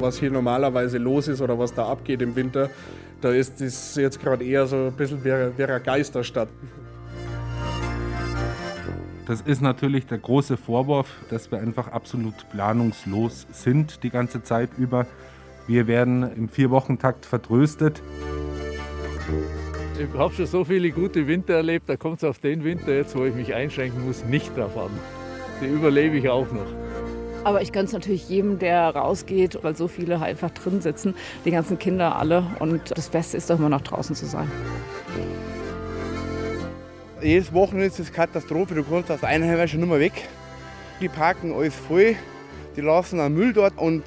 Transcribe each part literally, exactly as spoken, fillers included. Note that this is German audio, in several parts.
was hier normalerweise los ist oder was da abgeht im Winter, da ist das jetzt gerade eher so ein bisschen wie eine Geisterstadt. Das ist natürlich der große Vorwurf, dass wir einfach absolut planungslos sind die ganze Zeit über. Wir werden im Vier-Wochen-Takt vertröstet. Ich habe schon so viele gute Winter erlebt, da kommt es auf den Winter jetzt, wo ich mich einschränken muss, nicht drauf an. Den überlebe ich auch noch. Aber ich gönne es natürlich jedem, der rausgeht, weil so viele halt einfach drin sitzen, die ganzen Kinder alle. Und das Beste ist doch immer noch draußen zu sein. Jedes Wochenende ist es Katastrophe, du kommst als Einheimischer nicht mehr weg. Die parken alles voll, die lassen den Müll dort und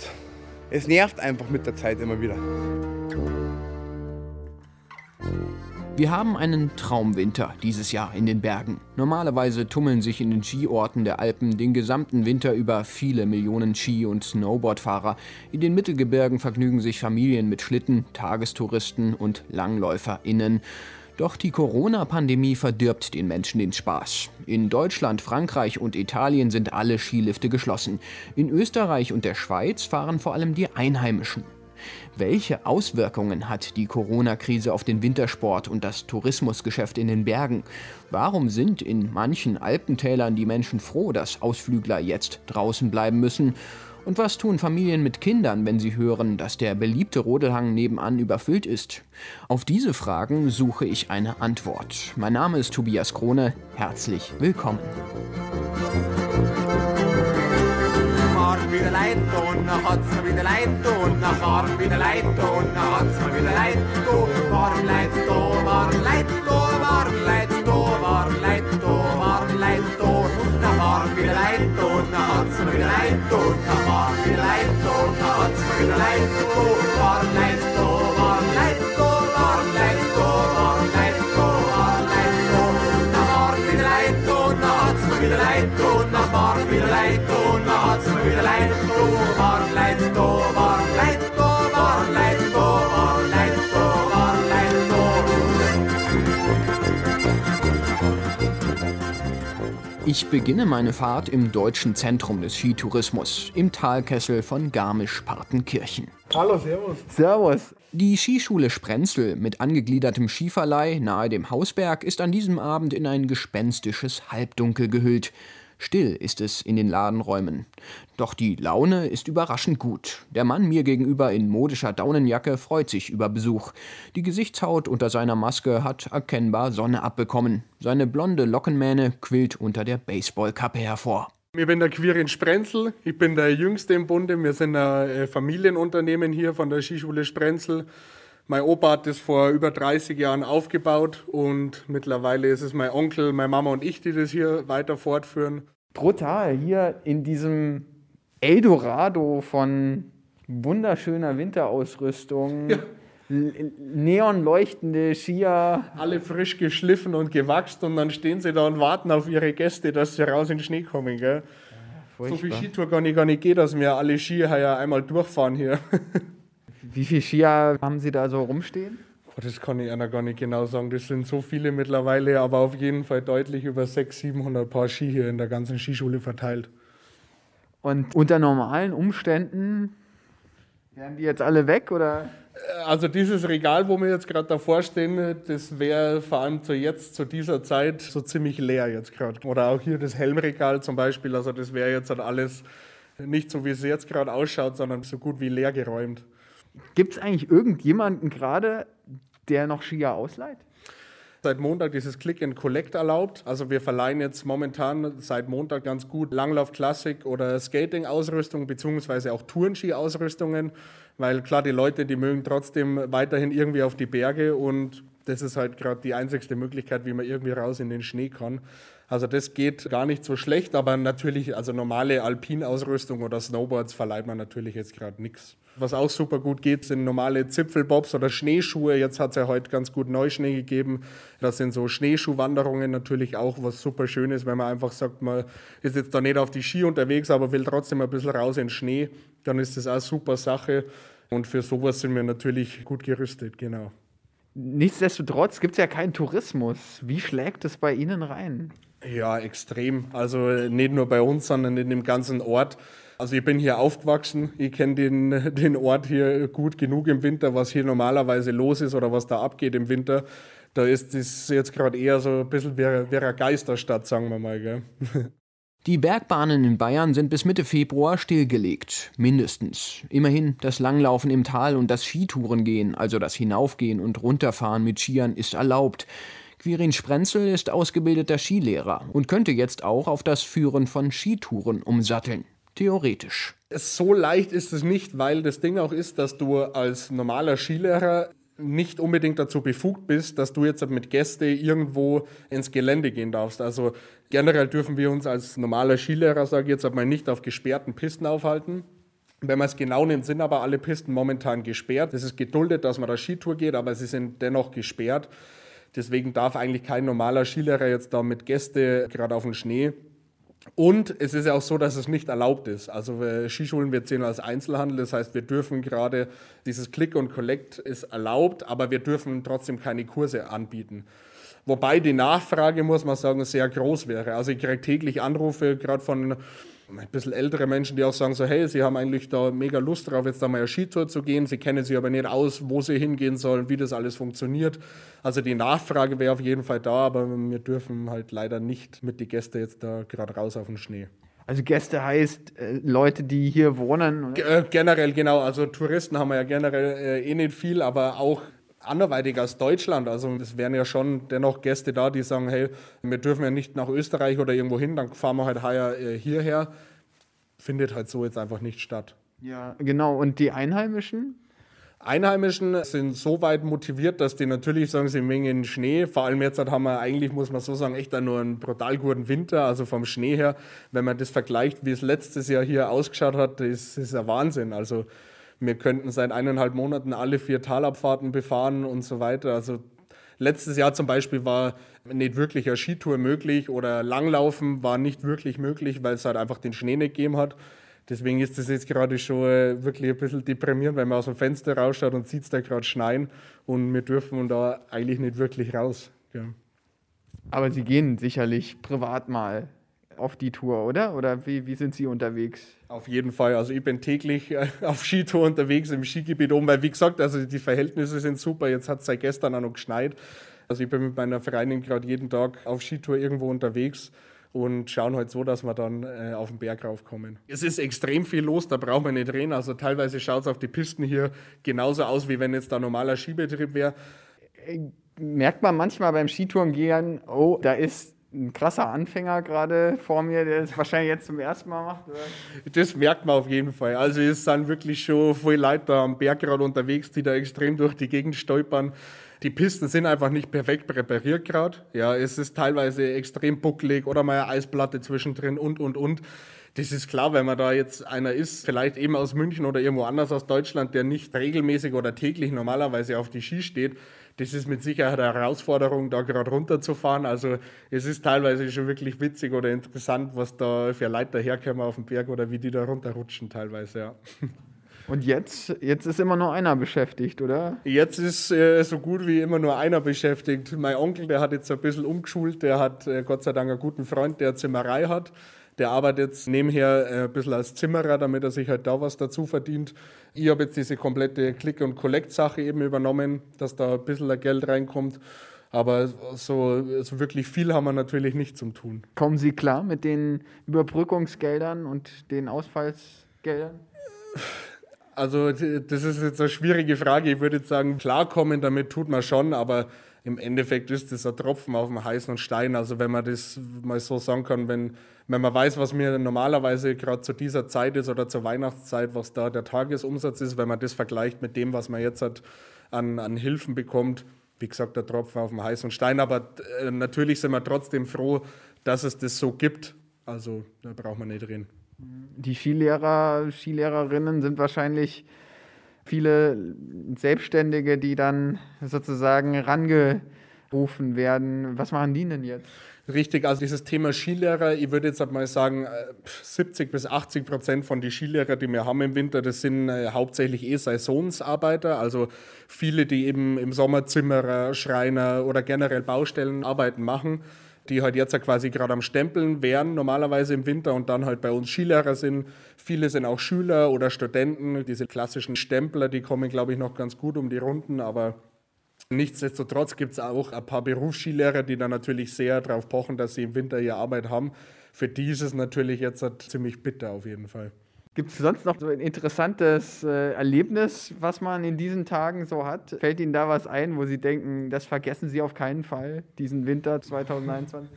es nervt einfach mit der Zeit immer wieder. Wir haben einen Traumwinter dieses Jahr in den Bergen. Normalerweise tummeln sich in den Skiorten der Alpen den gesamten Winter über viele Millionen Ski- und Snowboardfahrer. In den Mittelgebirgen vergnügen sich Familien mit Schlitten, Tagestouristen und LangläuferInnen. Doch die Corona-Pandemie verdirbt den Menschen den Spaß. In Deutschland, Frankreich und Italien sind alle Skilifte geschlossen. In Österreich und der Schweiz fahren vor allem die Einheimischen. Welche Auswirkungen hat die Corona-Krise auf den Wintersport und das Tourismusgeschäft in den Bergen? Warum sind in manchen Alpentälern die Menschen froh, dass Ausflügler jetzt draußen bleiben müssen? Und was tun Familien mit Kindern, wenn sie hören, dass der beliebte Rodelhang nebenan überfüllt ist? Auf diese Fragen suche ich eine Antwort. Mein Name ist Tobias Krone. Herzlich willkommen. Wieder leid tun, hat's mir wieder leid tun, warum wieder leid tun, hat's mir wieder leid tun, warum leid's du, warum leid's du, warum leid's du, warum leid's du, warum leid's du, warum wieder leid tun, hat's mir wieder leid tun, warum wieder leid tun, hat's mir wieder leid tun, warum leid's du, warum leid's du, warum leid's du, warum leid's du, warum leid's du, warum wieder leid tun, hat's mir wieder leid tun, warum wieder leid tun. Ich beginne meine Fahrt im deutschen Zentrum des Skitourismus, im Talkessel von Garmisch-Partenkirchen. Hallo, servus. Servus. Die Skischule Sprenzel mit angegliedertem Skiverleih nahe dem Hausberg ist an diesem Abend in ein gespenstisches Halbdunkel gehüllt. Still ist es in den Ladenräumen. Doch die Laune ist überraschend gut. Der Mann mir gegenüber in modischer Daunenjacke freut sich über Besuch. Die Gesichtshaut unter seiner Maske hat erkennbar Sonne abbekommen. Seine blonde Lockenmähne quillt unter der Baseballkappe hervor. Ich bin der Quirin Sprenzel, ich bin der Jüngste im Bunde. Wir sind ein Familienunternehmen hier von der Skischule Sprenzel. Mein Opa hat das vor über dreißig Jahren aufgebaut und mittlerweile ist es mein Onkel, meine Mama und ich, die das hier weiter fortführen. Brutal, hier in diesem Eldorado von wunderschöner Winterausrüstung, ja. Neonleuchtende Skier. Alle frisch geschliffen und gewachst und dann stehen sie da und warten auf ihre Gäste, dass sie raus in den Schnee kommen, gell? Ja, so viel Skitour kann ich gar nicht gehen, dass wir alle Skier ja einmal durchfahren hier. Wie viele Skier haben Sie da so rumstehen? Oh, das kann ich einer gar nicht genau sagen. Das sind so viele mittlerweile, aber auf jeden Fall deutlich über sechshundert, siebenhundert Paar Ski hier in der ganzen Skischule verteilt. Und unter normalen Umständen wären die jetzt alle weg, oder? Also dieses Regal, wo wir jetzt gerade davor stehen, das wäre vor allem zu jetzt, zu dieser Zeit, so ziemlich leer jetzt gerade. Oder auch hier das Helmregal zum Beispiel. Also das wäre jetzt halt alles nicht so, wie es jetzt gerade ausschaut, sondern so gut wie leer geräumt. Gibt es eigentlich irgendjemanden gerade, der noch Skier ausleiht? Seit Montag ist es Click and Collect erlaubt. Also wir verleihen jetzt momentan seit Montag ganz gut Langlauf-Klassik- oder Skating-Ausrüstung beziehungsweise auch Tourenski-Ausrüstungen, weil klar, die Leute, die mögen trotzdem weiterhin irgendwie auf die Berge und das ist halt gerade die einzigste Möglichkeit, wie man irgendwie raus in den Schnee kann. Also das geht gar nicht so schlecht, aber natürlich, also normale Alpinausrüstung oder Snowboards verleiht man natürlich jetzt gerade nichts. Was auch super gut geht, sind normale Zipfelbobs oder Schneeschuhe. Jetzt hat es ja heute ganz gut Neuschnee gegeben. Das sind so Schneeschuhwanderungen natürlich auch, was super schön ist, wenn man einfach sagt, man ist jetzt da nicht auf die Ski unterwegs, aber will trotzdem ein bisschen raus in den Schnee. Dann ist das auch super Sache und für sowas sind wir natürlich gut gerüstet, genau. Nichtsdestotrotz gibt es ja keinen Tourismus. Wie schlägt es bei Ihnen rein? Ja, extrem. Also nicht nur bei uns, sondern in dem ganzen Ort. Also ich bin hier aufgewachsen, ich kenne den, den Ort hier gut genug im Winter, was hier normalerweise los ist oder was da abgeht im Winter. Da ist es jetzt gerade eher so ein bisschen wie eine Geisterstadt, sagen wir mal. Gell? Die Bergbahnen in Bayern sind bis Mitte Februar stillgelegt, mindestens. Immerhin, das Langlaufen im Tal und das Skitourengehen, also das Hinaufgehen und Runterfahren mit Skiern, ist erlaubt. Quirin Sprenzel ist ausgebildeter Skilehrer und könnte jetzt auch auf das Führen von Skitouren umsatteln. Theoretisch. So leicht ist es nicht, weil das Ding auch ist, dass du als normaler Skilehrer nicht unbedingt dazu befugt bist, dass du jetzt mit Gästen irgendwo ins Gelände gehen darfst. Also generell dürfen wir uns als normaler Skilehrer, sage ich jetzt einmal, nicht auf gesperrten Pisten aufhalten. Wenn man es genau nimmt, sind aber alle Pisten momentan gesperrt. Es ist geduldet, dass man da Skitour geht, aber sie sind dennoch gesperrt. Deswegen darf eigentlich kein normaler Skilehrer jetzt da mit Gästen gerade auf den Schnee. Und es ist ja auch so, dass es nicht erlaubt ist. Also Skischulen, wir zählen als Einzelhandel, das heißt, wir dürfen gerade, dieses Click und Collect ist erlaubt, aber wir dürfen trotzdem keine Kurse anbieten. Wobei die Nachfrage, muss man sagen, sehr groß wäre. Also ich kriege täglich Anrufe, gerade von ein bisschen älteren Menschen, die auch sagen so, hey, sie haben eigentlich da mega Lust drauf, jetzt da mal eine Skitour zu gehen, sie kennen sich aber nicht aus, wo sie hingehen sollen, wie das alles funktioniert. Also die Nachfrage wäre auf jeden Fall da, aber wir dürfen halt leider nicht mit den Gästen jetzt da gerade raus auf den Schnee. Also Gäste heißt äh, Leute, die hier wohnen? Oder? Generell, genau. Also Touristen haben wir ja generell äh, eh nicht viel, aber auch anderweitig aus Deutschland. Also es wären ja schon dennoch Gäste da, die sagen, hey, wir dürfen ja nicht nach Österreich oder irgendwo hin, dann fahren wir halt heuer hierher. Findet halt so jetzt einfach nicht statt. Ja, genau. Und die Einheimischen? Einheimischen sind so weit motiviert, dass die natürlich sagen, sie mögen den Schnee. Vor allem jetzt haben wir eigentlich, muss man so sagen, echt nur einen brutal guten Winter, also vom Schnee her. Wenn man das vergleicht, wie es letztes Jahr hier ausgeschaut hat, das ist ja Wahnsinn. Also wir könnten seit eineinhalb Monaten alle vier Talabfahrten befahren und so weiter. Also letztes Jahr zum Beispiel war nicht wirklich eine Skitour möglich oder Langlaufen war nicht wirklich möglich, weil es halt einfach den Schnee nicht gegeben hat. Deswegen ist das jetzt gerade schon wirklich ein bisschen deprimierend, weil man aus dem Fenster rausschaut und sieht es da gerade schneien und wir dürfen da eigentlich nicht wirklich raus. Ja. Aber Sie gehen sicherlich privat mal auf die Tour, oder? Oder wie, wie sind Sie unterwegs? Auf jeden Fall. Also ich bin täglich auf Skitour unterwegs im Skigebiet oben, weil wie gesagt, also die Verhältnisse sind super. Jetzt hat es seit gestern auch noch geschneit. Also ich bin mit meiner Freundin gerade jeden Tag auf Skitour irgendwo unterwegs und schauen halt so, dass wir dann äh, auf den Berg raufkommen. Es ist extrem viel los, da braucht man nicht reden. Also teilweise schaut es auf die Pisten hier genauso aus, wie wenn jetzt da normaler Skibetrieb wäre. Merkt man manchmal beim Skitourengehen, oh, da ist ein krasser Anfänger gerade vor mir, der es wahrscheinlich jetzt zum ersten Mal macht. Oder? Das merkt man auf jeden Fall. Also es sind wirklich schon viele Leute da am Berg gerade unterwegs, die da extrem durch die Gegend stolpern. Die Pisten sind einfach nicht perfekt präpariert gerade. Ja, es ist teilweise extrem buckelig oder mal eine Eisplatte zwischendrin und, und, und. Das ist klar, wenn man da jetzt einer ist, vielleicht eben aus München oder irgendwo anders aus Deutschland, der nicht regelmäßig oder täglich normalerweise auf die Ski steht. Das ist mit Sicherheit eine Herausforderung, da gerade runterzufahren. Also es ist teilweise schon wirklich witzig oder interessant, was da für Leute daherkommen auf dem Berg oder wie die da runterrutschen teilweise, ja. Und jetzt? Jetzt ist immer nur einer beschäftigt, oder? Jetzt ist äh, so gut wie immer nur einer beschäftigt. Mein Onkel, der hat jetzt ein bisschen umgeschult, der hat äh, Gott sei Dank einen guten Freund, der Zimmerei hat. Der arbeitet jetzt nebenher ein bisschen als Zimmerer, damit er sich halt da was dazu verdient. Ich habe jetzt diese komplette Click- und Collect-Sache eben übernommen, dass da ein bisschen Geld reinkommt. Aber so, so wirklich viel haben wir natürlich nicht zum Tun. Kommen Sie klar mit den Überbrückungsgeldern und den Ausfallsgeldern? Also das ist jetzt eine schwierige Frage. Ich würde jetzt sagen, klarkommen, damit tut man schon, aber im Endeffekt ist das ein Tropfen auf dem heißen Stein. Also wenn man das mal so sagen kann, wenn, wenn man weiß, was mir normalerweise gerade zu dieser Zeit ist oder zur Weihnachtszeit, was da der Tagesumsatz ist, wenn man das vergleicht mit dem, was man jetzt hat, an, an Hilfen bekommt, wie gesagt, der Tropfen auf dem heißen Stein. Aber äh, natürlich sind wir trotzdem froh, dass es das so gibt. Also da braucht man nicht reden. Die Skilehrer, Skilehrerinnen sind wahrscheinlich viele Selbstständige, die dann sozusagen rangerufen werden. Was machen die denn jetzt? Richtig, also dieses Thema Skilehrer, ich würde jetzt mal sagen, siebzig bis achtzig Prozent von den Skilehrern, die wir haben im Winter, das sind hauptsächlich eh Saisonsarbeiter, also viele, die eben im Sommer Zimmerer, Schreiner oder generell Baustellenarbeiten machen. die halt jetzt quasi gerade am Stempeln wären, normalerweise im Winter, und dann halt bei uns Skilehrer sind. Viele sind auch Schüler oder Studenten. Diese klassischen Stempler, die kommen, glaube ich, noch ganz gut um die Runden, aber nichtsdestotrotz gibt es auch ein paar Berufsskilehrer, die dann natürlich sehr darauf pochen, dass sie im Winter ihre Arbeit haben. Für die ist es natürlich jetzt ziemlich bitter auf jeden Fall. Gibt es sonst noch so ein interessantes äh, Erlebnis, was man in diesen Tagen so hat? Fällt Ihnen da was ein, wo Sie denken, das vergessen Sie auf keinen Fall, diesen Winter zwanzig einundzwanzig?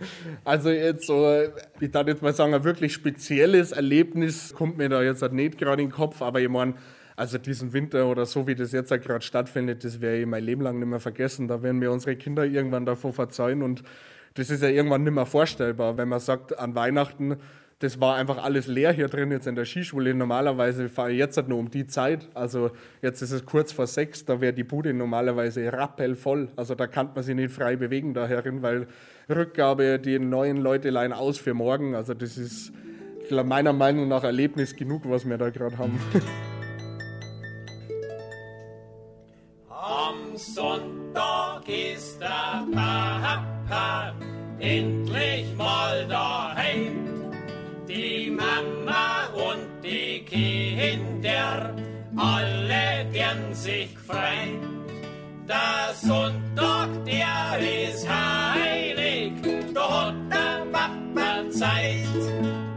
Also jetzt so, ich darf jetzt mal sagen, ein wirklich spezielles Erlebnis kommt mir da jetzt nicht gerade in den Kopf, aber ich meine, also diesen Winter oder so, wie das jetzt gerade stattfindet, das werde ich mein Leben lang nicht mehr vergessen. Da werden mir unsere Kinder irgendwann davor verzeihen, und das ist ja irgendwann nicht mehr vorstellbar, wenn man sagt, an Weihnachten, das war einfach alles leer hier drin jetzt in der Skischule. Normalerweise fahre ich jetzt halt nur um die Zeit. Also jetzt ist es kurz vor sechs, da wäre die Bude normalerweise rappelvoll. Also da kann man sich nicht frei bewegen da herin, weil Rückgabe, die neuen Leute leihen aus für morgen. Also das ist meiner Meinung nach Erlebnis genug, was wir da gerade haben. Am Sonntag ist der Papa endlich mal daheim. Die Mama und die Kinder, alle gern sich frei. Der Sonntag, der ist heilig, da hat der Papa Zeit.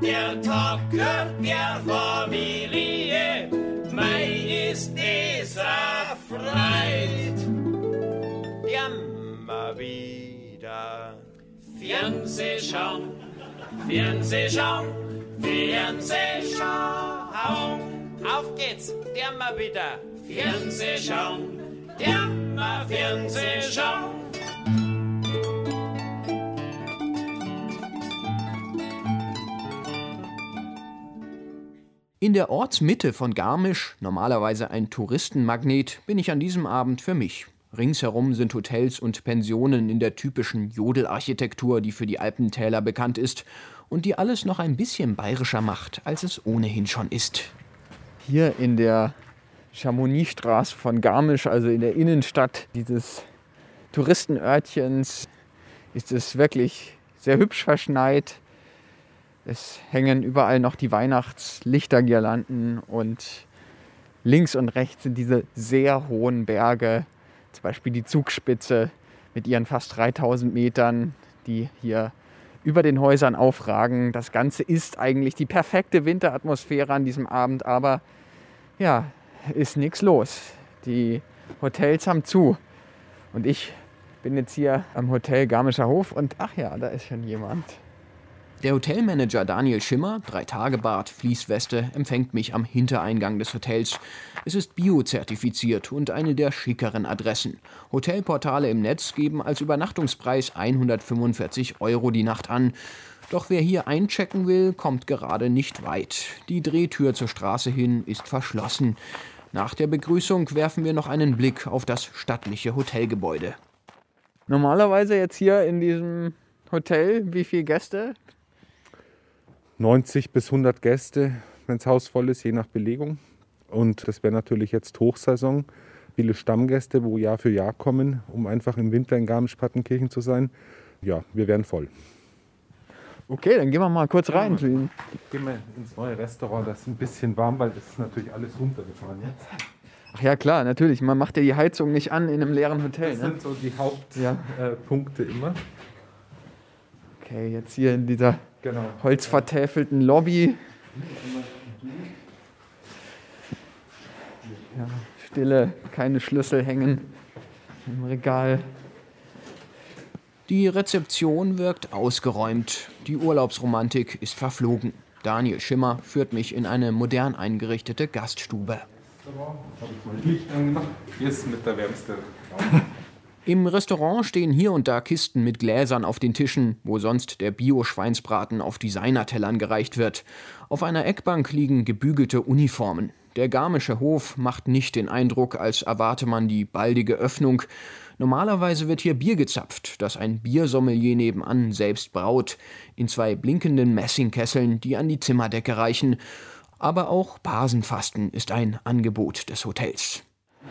Der Tag gehört der Familie, mei ist dieser Freit. Immer wieder Fernseh schauen, Fernseh schauen, Fernseh schauen. Auf geht's, der mal wieder Fernseh schauen, der mal Fernseh schauen. In der Ortsmitte von Garmisch, normalerweise ein Touristenmagnet, bin ich an diesem Abend für mich. Ringsherum sind Hotels und Pensionen in der typischen Jodelarchitektur, die für die Alpentäler bekannt ist und die alles noch ein bisschen bayerischer macht, als es ohnehin schon ist. Hier in der Chamonixstraße von Garmisch, also in der Innenstadt dieses Touristenörtchens, ist es wirklich sehr hübsch verschneit. Es hängen überall noch die Weihnachtslichtergirlanden, und links und rechts sind diese sehr hohen Berge. Zum Beispiel die Zugspitze mit ihren fast dreitausend Metern, die hier über den Häusern aufragen. Das Ganze ist eigentlich die perfekte Winteratmosphäre an diesem Abend, aber ja, ist nichts los. Die Hotels haben zu. Und ich bin jetzt hier am Hotel Garmischer Hof und ach ja, da ist schon jemand. Der Hotelmanager Daniel Schimmer, Drei-Tage-Bart, Fließweste, empfängt mich am Hintereingang des Hotels. Es ist biozertifiziert und eine der schickeren Adressen. Hotelportale im Netz geben als Übernachtungspreis hundertfünfundvierzig Euro die Nacht an. Doch wer hier einchecken will, kommt gerade nicht weit. Die Drehtür zur Straße hin ist verschlossen. Nach der Begrüßung werfen wir noch einen Blick auf das stattliche Hotelgebäude. Normalerweise jetzt hier in diesem Hotel, wie viele Gäste? neunzig bis hundert Gäste, wenn das Haus voll ist, je nach Belegung. Und das wäre natürlich jetzt Hochsaison. Viele Stammgäste, wo Jahr für Jahr kommen, um einfach im Winter in Garmisch-Partenkirchen zu sein. Ja, wir wären voll. Okay, dann gehen wir mal kurz rein. Gehen wir ins neue Restaurant, das ist ein bisschen warm, weil das ist natürlich alles runtergefahren jetzt. Ach ja, klar, natürlich. Man macht ja die Heizung nicht an in einem leeren Hotel. Das, ne, sind so die Hauptpunkte, ja, äh, immer. Okay, jetzt hier in dieser, genau, holzvertäfelten Lobby. Ja, Stille, keine Schlüssel hängen im Regal. Die Rezeption wirkt ausgeräumt. Die Urlaubsromantik ist verflogen. Daniel Schimmer führt mich in eine modern eingerichtete Gaststube. Hier ist mit der wärmste Raum. Im Restaurant stehen hier und da Kisten mit Gläsern auf den Tischen, wo sonst der Bio-Schweinsbraten auf Designertellern gereicht wird. Auf einer Eckbank liegen gebügelte Uniformen. Der Garmische Hof macht nicht den Eindruck, als erwarte man die baldige Öffnung. Normalerweise wird hier Bier gezapft, das ein Biersommelier nebenan selbst braut, in zwei blinkenden Messingkesseln, die an die Zimmerdecke reichen. Aber auch Basenfasten ist ein Angebot des Hotels.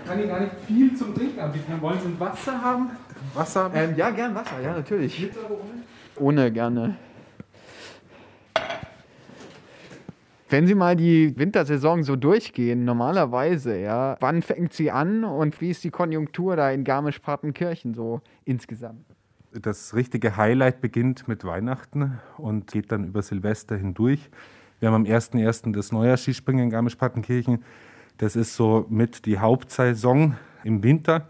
Ich kann Ihnen gar nicht viel zum Trinken anbieten. Wollen Sie ein Wasser haben? Wasser haben? Ähm, ja, gern Wasser, ja, natürlich. ohne gerne. Wenn Sie mal die Wintersaison so durchgehen, normalerweise, ja, wann fängt sie an und wie ist die Konjunktur da in Garmisch-Partenkirchen so insgesamt? Das richtige Highlight beginnt mit Weihnachten und geht dann über Silvester hindurch. Wir haben am ersten ersten das Neujahr-Skispringen in Garmisch-Partenkirchen. Das ist so mit die Hauptsaison im Winter.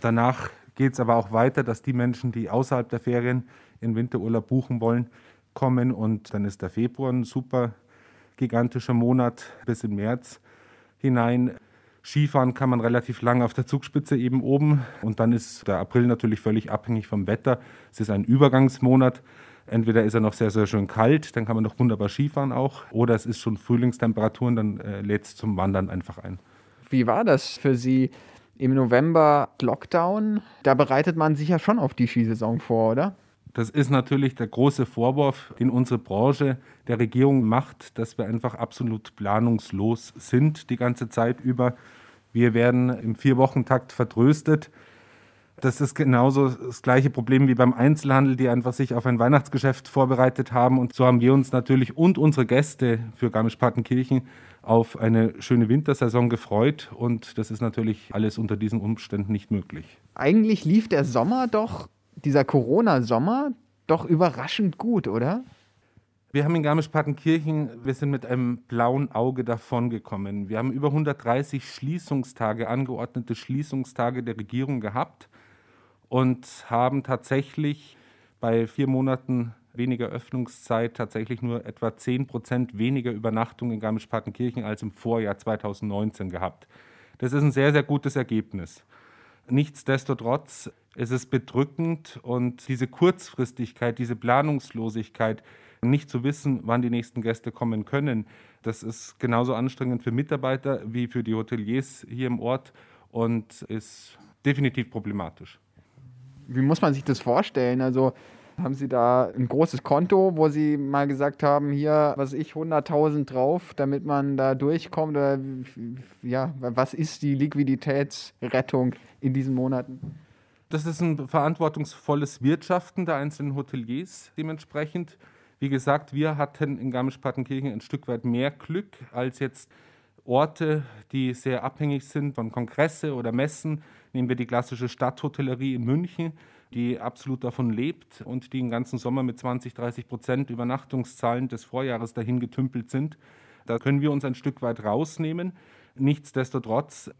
Danach geht es aber auch weiter, dass die Menschen, die außerhalb der Ferien in Winterurlaub buchen wollen, kommen. Und dann ist der Februar ein super gigantischer Monat bis im März hinein. Skifahren kann man relativ lang auf der Zugspitze eben oben. Und dann ist der April natürlich völlig abhängig vom Wetter. Es ist ein Übergangsmonat. Entweder ist er noch sehr, sehr schön kalt, dann kann man noch wunderbar Skifahren auch. Oder es ist schon Frühlingstemperaturen, dann äh, lädt es zum Wandern einfach ein. Wie war das für Sie im November Lockdown? Da bereitet man sich ja schon auf die Skisaison vor, oder? Das ist natürlich der große Vorwurf, den unsere Branche der Regierung macht, dass wir einfach absolut planungslos sind die ganze Zeit über. Wir werden im Vier-Wochen-Takt vertröstet. Das ist genauso das gleiche Problem wie beim Einzelhandel, die einfach sich auf ein Weihnachtsgeschäft vorbereitet haben. Und so haben wir uns natürlich und unsere Gäste für Garmisch-Partenkirchen auf eine schöne Wintersaison gefreut. Und das ist natürlich alles unter diesen Umständen nicht möglich. Eigentlich lief der Sommer doch... dieser Corona-Sommer doch überraschend gut, oder? Wir haben in Garmisch-Partenkirchen, wir sind mit einem blauen Auge davongekommen. Wir haben über hundertdreißig Schließungstage, angeordnete Schließungstage der Regierung gehabt und haben tatsächlich bei vier Monaten weniger Öffnungszeit tatsächlich nur etwa zehn Prozent weniger Übernachtungen in Garmisch-Partenkirchen als im Vorjahr zweitausendneunzehn gehabt. Das ist ein sehr, sehr gutes Ergebnis. Nichtsdestotrotz ist es bedrückend und diese Kurzfristigkeit, diese Planungslosigkeit, nicht zu wissen, wann die nächsten Gäste kommen können, das ist genauso anstrengend für Mitarbeiter wie für die Hoteliers hier im Ort und ist definitiv problematisch. Wie muss man sich das vorstellen? Also haben Sie da ein großes Konto, wo Sie mal gesagt haben, hier, was ich, hunderttausend drauf, damit man da durchkommt? Oder, ja, was ist die Liquiditätsrettung in diesen Monaten? Das ist ein verantwortungsvolles Wirtschaften der einzelnen Hoteliers dementsprechend. Wie gesagt, wir hatten in Garmisch-Partenkirchen ein Stück weit mehr Glück als jetzt Orte, die sehr abhängig sind von Kongresse oder Messen. Nehmen wir die klassische Stadthotellerie in München, die absolut davon lebt und die den ganzen Sommer mit zwanzig, dreißig Prozent Übernachtungszahlen des Vorjahres dahin getümpelt sind. Da können wir uns ein Stück weit rausnehmen. Nichtsdestotrotz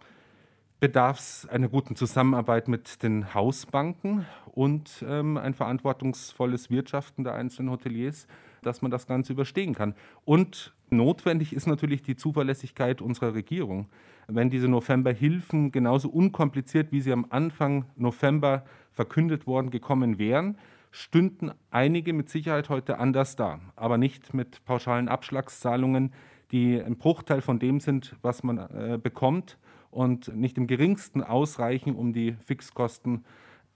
bedarf es einer guten Zusammenarbeit mit den Hausbanken und ähm, ein verantwortungsvolles Wirtschaften der einzelnen Hoteliers, dass man das Ganze überstehen kann. Und notwendig ist natürlich die Zuverlässigkeit unserer Regierung. Wenn diese Novemberhilfen genauso unkompliziert, wie sie am Anfang November verkündet worden gekommen wären, stünden einige mit Sicherheit heute anders da, aber nicht mit pauschalen Abschlagszahlungen, die ein Bruchteil von dem sind, was man äh, bekommt und nicht im geringsten ausreichen, um die Fixkosten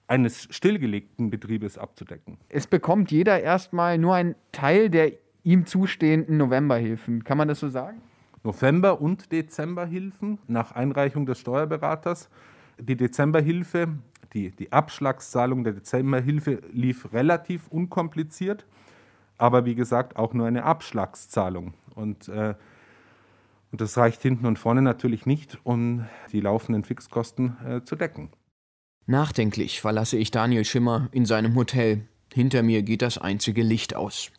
eines stillgelegten Betriebes abzudecken. Es bekommt jeder erstmal nur einen Teil der ihm zustehenden Novemberhilfen. Kann man das so sagen? November- und Dezemberhilfen nach Einreichung des Steuerberaters. Die Dezemberhilfe, die, die Abschlagszahlung der Dezemberhilfe lief relativ unkompliziert, aber wie gesagt auch nur eine Abschlagszahlung. Und äh, Und das reicht hinten und vorne natürlich nicht, um die laufenden Fixkosten äh, zu decken. Nachdenklich verlasse ich Daniel Schimmer in seinem Hotel. Hinter mir geht das einzige Licht aus.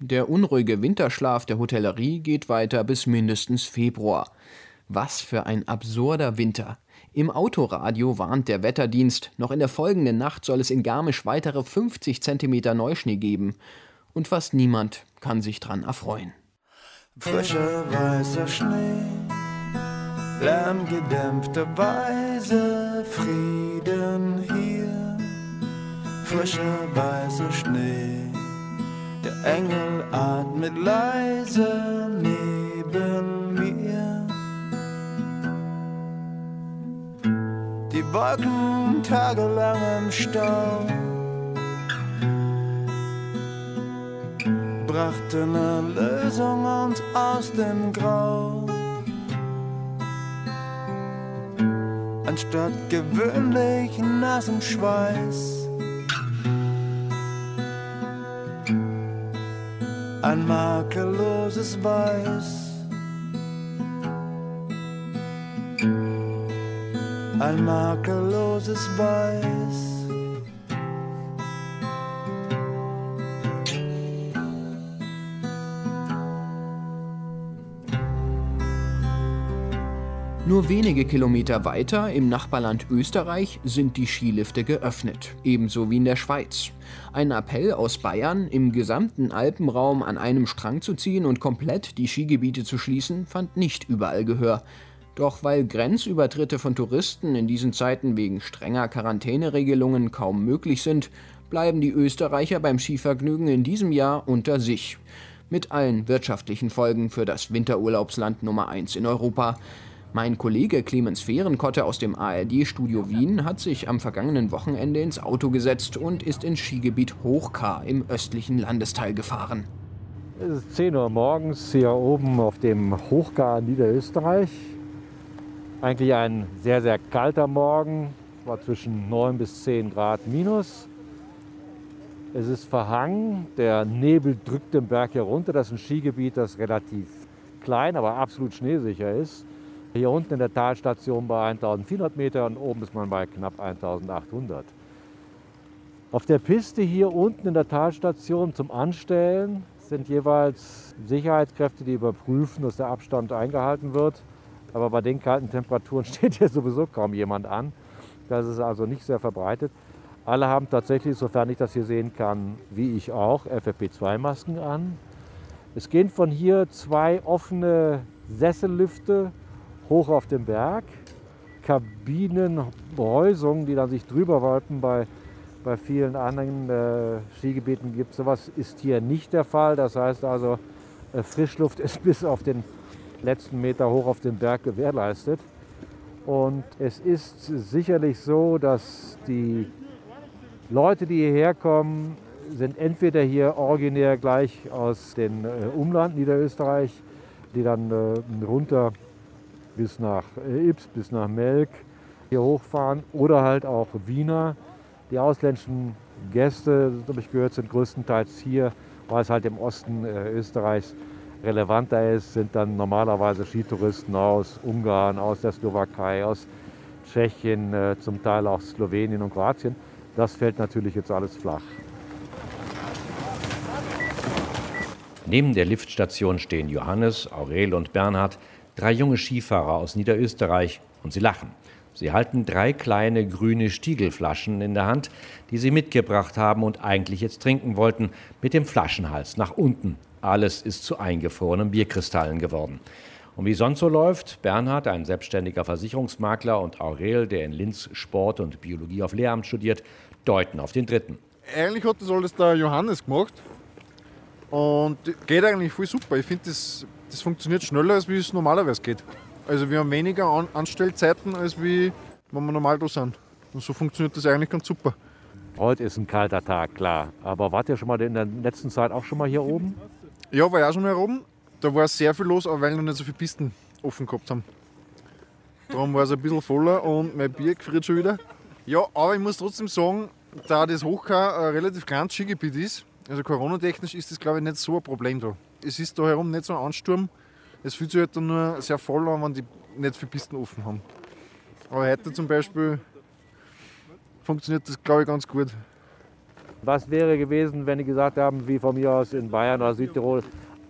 Der unruhige Winterschlaf der Hotellerie geht weiter bis mindestens Februar. Was für ein absurder Winter. Im Autoradio warnt der Wetterdienst, noch in der folgenden Nacht soll es in Garmisch weitere fünfzig Zentimeter Neuschnee geben. Und fast niemand kann sich dran erfreuen. Frischer weißer Schnee, lärmgedämpfte Weise, Frieden hier. Frischer weißer Schnee, der Engel atmet leise neben mir. Die Wolken tagelang im Stau brachten Erlösung uns aus dem Grau. Anstatt gewöhnlich nassem Schweiß ein makelloses Weiß, ein makelloses Weiß. Nur wenige Kilometer weiter im Nachbarland Österreich sind die Skilifte geöffnet, ebenso wie in der Schweiz. Ein Appell aus Bayern, im gesamten Alpenraum an einem Strang zu ziehen und komplett die Skigebiete zu schließen, fand nicht überall Gehör. Doch weil Grenzübertritte von Touristen in diesen Zeiten wegen strenger Quarantäneregelungen kaum möglich sind, bleiben die Österreicher beim Skivergnügen in diesem Jahr unter sich. Mit allen wirtschaftlichen Folgen für das Winterurlaubsland Nummer eins in Europa. Mein Kollege Clemens Fehrenkotte aus dem A R D-Studio Wien hat sich am vergangenen Wochenende ins Auto gesetzt und ist ins Skigebiet Hochkar im östlichen Landesteil gefahren. Es ist zehn Uhr morgens hier oben auf dem Hochkar Niederösterreich. Eigentlich ein sehr, sehr kalter Morgen, war zwischen neun bis zehn Grad minus. Es ist verhangen, der Nebel drückt den Berg herunter. Das ist ein Skigebiet, das relativ klein, aber absolut schneesicher ist. Hier unten in der Talstation bei eintausendvierhundert Meter und oben ist man bei knapp eintausendachthundert. Auf der Piste hier unten in der Talstation zum Anstellen sind jeweils Sicherheitskräfte, die überprüfen, dass der Abstand eingehalten wird. Aber bei den kalten Temperaturen steht hier sowieso kaum jemand an. Das ist also nicht sehr verbreitet. Alle haben tatsächlich, sofern ich das hier sehen kann, wie ich auch, F F P zwei Masken an. Es gehen von hier zwei offene Sessellüfte hoch auf den Berg, Kabinenhäusungen, die dann sich drüber wölben. Bei, bei vielen anderen äh, Skigebieten gibt es sowas, ist hier nicht der Fall. Das heißt also, äh, Frischluft ist bis auf den letzten Meter hoch auf den Berg gewährleistet. Und es ist sicherlich so, dass die Leute, die hierher kommen, sind entweder hier originär gleich aus dem äh, Umland Niederösterreich, die dann äh, runter bis nach Ips, bis nach Melk hier hochfahren, oder halt auch Wiener. Die ausländischen Gäste, habe ich gehört, sind größtenteils hier, weil es halt im Osten äh, Österreichs relevanter ist, sind dann normalerweise Skitouristen aus Ungarn, aus der Slowakei, aus Tschechien, äh, zum Teil auch Slowenien und Kroatien. Das fällt natürlich jetzt alles flach. Neben der Liftstation stehen Johannes, Aurel und Bernhard, drei junge Skifahrer aus Niederösterreich, und sie lachen. Sie halten drei kleine grüne Stiegelflaschen in der Hand, die sie mitgebracht haben und eigentlich jetzt trinken wollten, mit dem Flaschenhals nach unten. Alles ist zu eingefrorenen Bierkristallen geworden. Und wie sonst so läuft, Bernhard, ein selbstständiger Versicherungsmakler, und Aurel, der in Linz Sport und Biologie auf Lehramt studiert, deuten auf den Dritten. Eigentlich hat das alles der Johannes gemacht und geht eigentlich voll super. Ich finde das... Das funktioniert schneller, als wie es normalerweise geht. Also wir haben weniger An Anstellzeiten, als wie wenn wir normal da sind. Und so funktioniert das eigentlich ganz super. Heute ist ein kalter Tag, klar. Aber wart ihr schon mal in der letzten Zeit auch schon mal hier oben? Ja, war ja schon mal hier oben. Da war sehr viel los, aber weil wir noch nicht so viele Pisten offen gehabt haben. Darum war es ein bisschen voller und mein Bier gefriert schon wieder. Ja, aber ich muss trotzdem sagen, da das Hochkar ein relativ kleines Skigebiet ist, also coronatechnisch ist das, glaube ich, nicht so ein Problem da. Es ist da herum nicht so ein Ansturm. Es fühlt sich halt dann nur sehr voll an, wenn die nicht viele Pisten offen haben. Aber heute zum Beispiel funktioniert das, glaube ich, ganz gut. Was wäre gewesen, wenn die gesagt haben, wie von mir aus in Bayern oder Südtirol,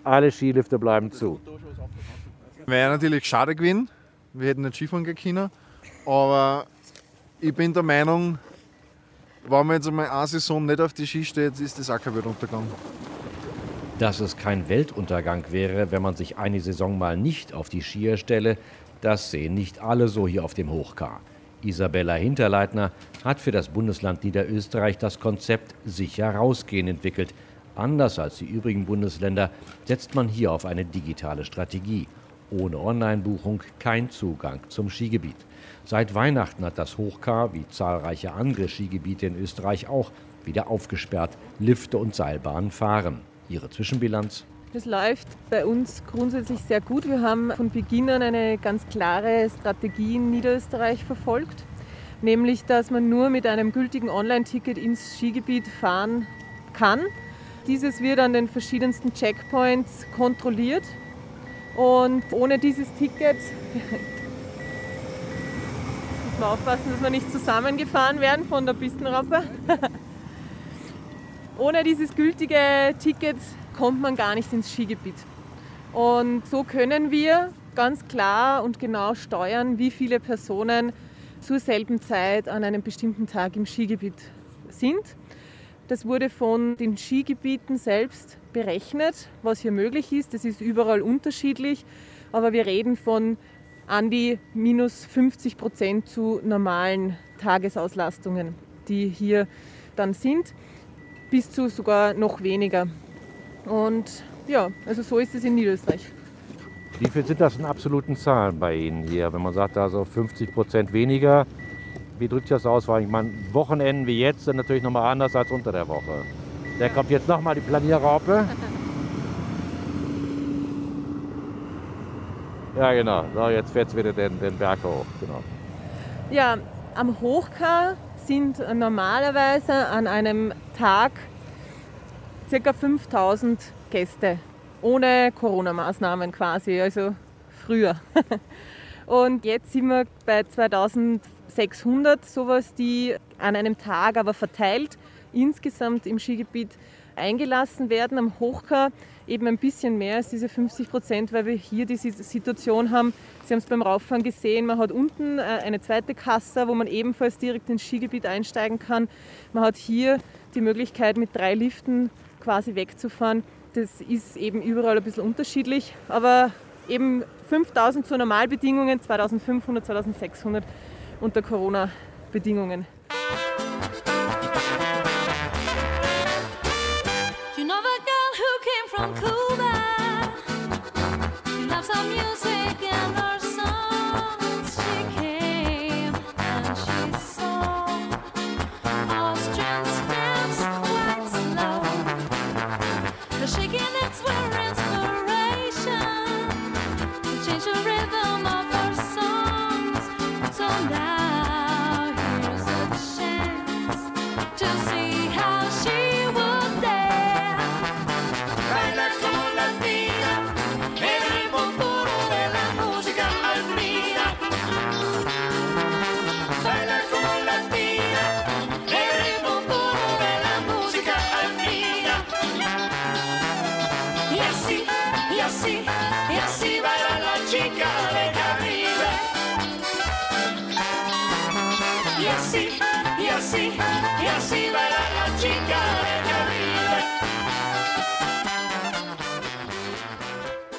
alle Skilifte bleiben zu? Wäre natürlich schade gewesen. Wir hätten nicht Skifahren gehen können. Aber ich bin der Meinung, wenn man jetzt einmal eine Saison nicht auf die Ski steht, ist das auch kein Weltuntergang. Dass es kein Weltuntergang wäre, wenn man sich eine Saison mal nicht auf die Skier stelle, das sehen nicht alle so hier auf dem Hochkar. Isabella Hinterleitner hat für das Bundesland Niederösterreich das Konzept Sicher rausgehen entwickelt. Anders als die übrigen Bundesländer setzt man hier auf eine digitale Strategie. Ohne Online-Buchung kein Zugang zum Skigebiet. Seit Weihnachten hat das Hochkar, wie zahlreiche andere Skigebiete in Österreich auch, wieder aufgesperrt. Lifte und Seilbahnen fahren. Ihre Zwischenbilanz? Es läuft bei uns grundsätzlich sehr gut. Wir haben von Beginn an eine ganz klare Strategie in Niederösterreich verfolgt, nämlich dass man nur mit einem gültigen Online-Ticket ins Skigebiet fahren kann. Dieses wird an den verschiedensten Checkpoints kontrolliert und ohne dieses Ticket muss man aufpassen, dass wir nicht zusammengefahren werden von der Pistenrampe. Ohne dieses gültige Ticket kommt man gar nicht ins Skigebiet. Und so können wir ganz klar und genau steuern, wie viele Personen zur selben Zeit an einem bestimmten Tag im Skigebiet sind. Das wurde von den Skigebieten selbst berechnet, was hier möglich ist. Das ist überall unterschiedlich, aber wir reden von an die minus fünfzig Prozent zu normalen Tagesauslastungen, die hier dann sind, bis zu sogar noch weniger. Und ja, also so ist es in Niederösterreich. Wie viel sind das in absoluten Zahlen bei Ihnen hier? Wenn man sagt, also fünfzig Prozent weniger, wie drückt sich das aus? Ich meine, Wochenenden wie jetzt sind natürlich nochmal anders als unter der Woche. Da kommt jetzt nochmal die Planierraupe. Ja, genau. So, jetzt fährt es wieder den, den Berg hoch. Genau. Ja, am Hochkar sind normalerweise an einem Tag ca. fünftausend Gäste, ohne Corona-Maßnahmen quasi, also früher. Und jetzt sind wir bei zweitausendsechshundert, sowas, die an einem Tag aber verteilt insgesamt im Skigebiet eingelassen werden. Am Hochkar eben ein bisschen mehr als diese fünfzig Prozent, weil wir hier diese Situation haben, Sie haben es beim Rauffahren gesehen, man hat unten eine zweite Kassa, wo man ebenfalls direkt ins Skigebiet einsteigen kann. Man hat hier die Möglichkeit, mit drei Liften quasi wegzufahren. Das ist eben überall ein bisschen unterschiedlich, aber eben fünftausend zu Normalbedingungen, zweitausendfünfhundert, zweitausendsechshundert unter Corona-Bedingungen.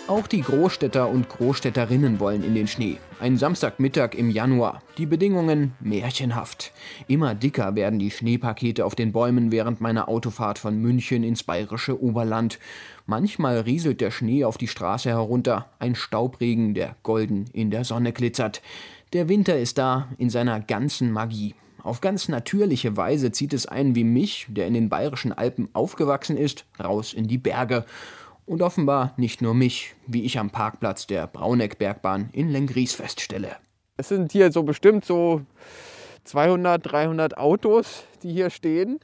Auch die Großstädter und Großstädterinnen wollen in den Schnee. Ein Samstagmittag im Januar. Die Bedingungen märchenhaft. Immer dicker werden die Schneepakete auf den Bäumen während meiner Autofahrt von München ins bayerische Oberland. Manchmal rieselt der Schnee auf die Straße herunter. Ein Staubregen, der golden in der Sonne glitzert. Der Winter ist da in seiner ganzen Magie. Auf ganz natürliche Weise zieht es einen wie mich, der in den bayerischen Alpen aufgewachsen ist, raus in die Berge. Und offenbar nicht nur mich, wie ich am Parkplatz der Brauneck-Bergbahn in Lenggries feststelle. Es sind hier so bestimmt so zweihundert, dreihundert Autos, die hier stehen.